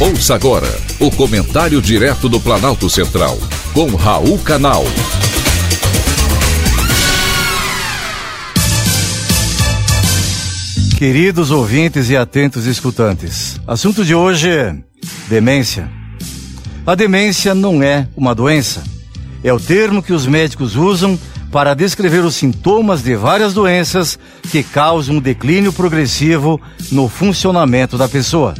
Ouça agora o comentário direto do Planalto Central, com Raul Canal. Queridos ouvintes e atentos escutantes, assunto de hoje é demência. A demência não é uma doença. É o termo que os médicos usam para descrever os sintomas de várias doenças que causam um declínio progressivo no funcionamento da pessoa.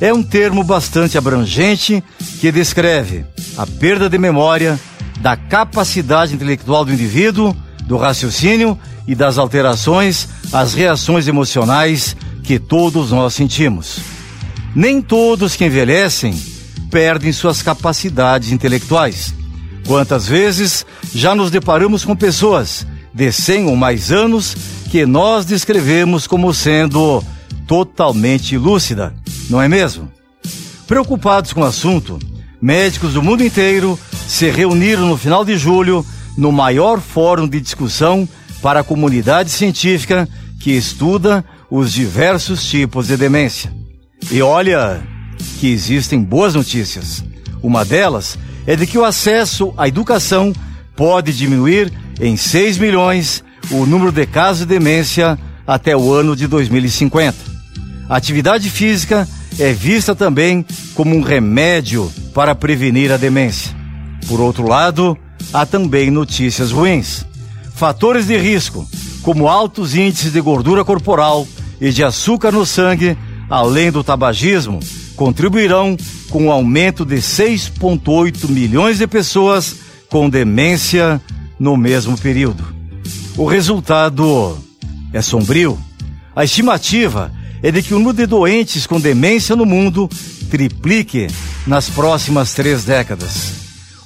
É um termo bastante abrangente que descreve a perda de memória, da capacidade intelectual do indivíduo, do raciocínio e das alterações as reações emocionais que todos nós sentimos. Nem todos que envelhecem perdem suas capacidades intelectuais. Quantas vezes já nos deparamos com pessoas de 100 ou mais anos que nós descrevemos como sendo totalmente lúcida, não é mesmo? Preocupados com o assunto, médicos do mundo inteiro se reuniram no final de julho no maior fórum de discussão para a comunidade científica que estuda os diversos tipos de demência. E olha que existem boas notícias. Uma delas é de que o acesso à educação pode diminuir em 6 milhões o número de casos de demência até o ano de 2050. A atividade física é vista também como um remédio para prevenir a demência. Por outro lado, há também notícias ruins. Fatores de risco, como altos índices de gordura corporal e de açúcar no sangue, além do tabagismo, contribuirão com o aumento de 6,8 milhões de pessoas com demência no mesmo período. O resultado é sombrio. A estimativa é de que o número de doentes com demência no mundo triplique nas próximas 3 décadas.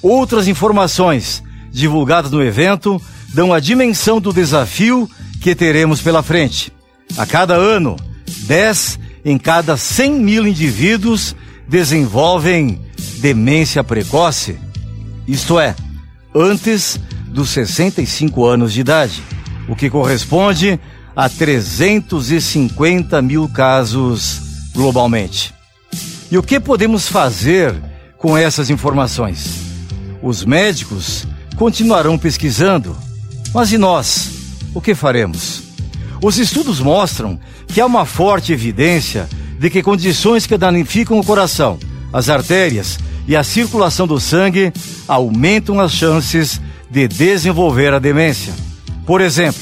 Outras informações divulgadas no evento dão a dimensão do desafio que teremos pela frente. A cada ano, 10 em cada 100 mil indivíduos desenvolvem demência precoce, isto é, antes dos 65 anos de idade, o que corresponde a 350 mil casos globalmente. E o que podemos fazer com essas informações? Os médicos continuarão pesquisando. Mas e nós? O que faremos? Os estudos mostram que há uma forte evidência de que condições que danificam o coração, as artérias e a circulação do sangue aumentam as chances de desenvolver a demência. Por exemplo,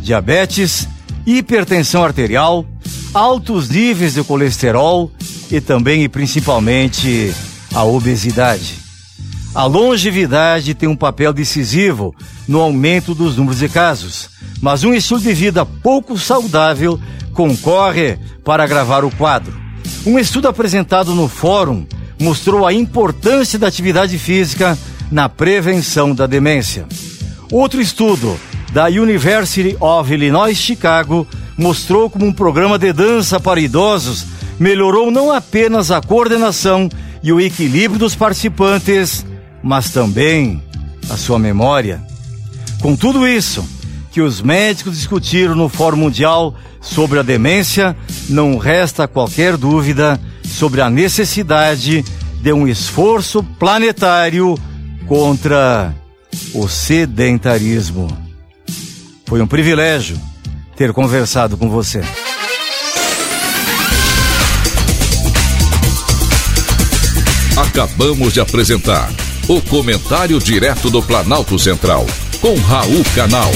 diabetes, hipertensão arterial, altos níveis de colesterol e também e principalmente a obesidade. A longevidade tem um papel decisivo no aumento dos números de casos, mas um estilo de vida pouco saudável concorre para agravar o quadro. Um estudo apresentado no fórum mostrou a importância da atividade física na prevenção da demência. Outro estudo da University of Illinois, Chicago, mostrou como um programa de dança para idosos melhorou não apenas a coordenação e o equilíbrio dos participantes, mas também a sua memória. Com tudo isso que os médicos discutiram no Fórum Mundial sobre a demência, não resta qualquer dúvida sobre a necessidade de um esforço planetário contra o sedentarismo. Foi um privilégio ter conversado com você. Acabamos de apresentar o comentário direto do Planalto Central, com Raul Canal.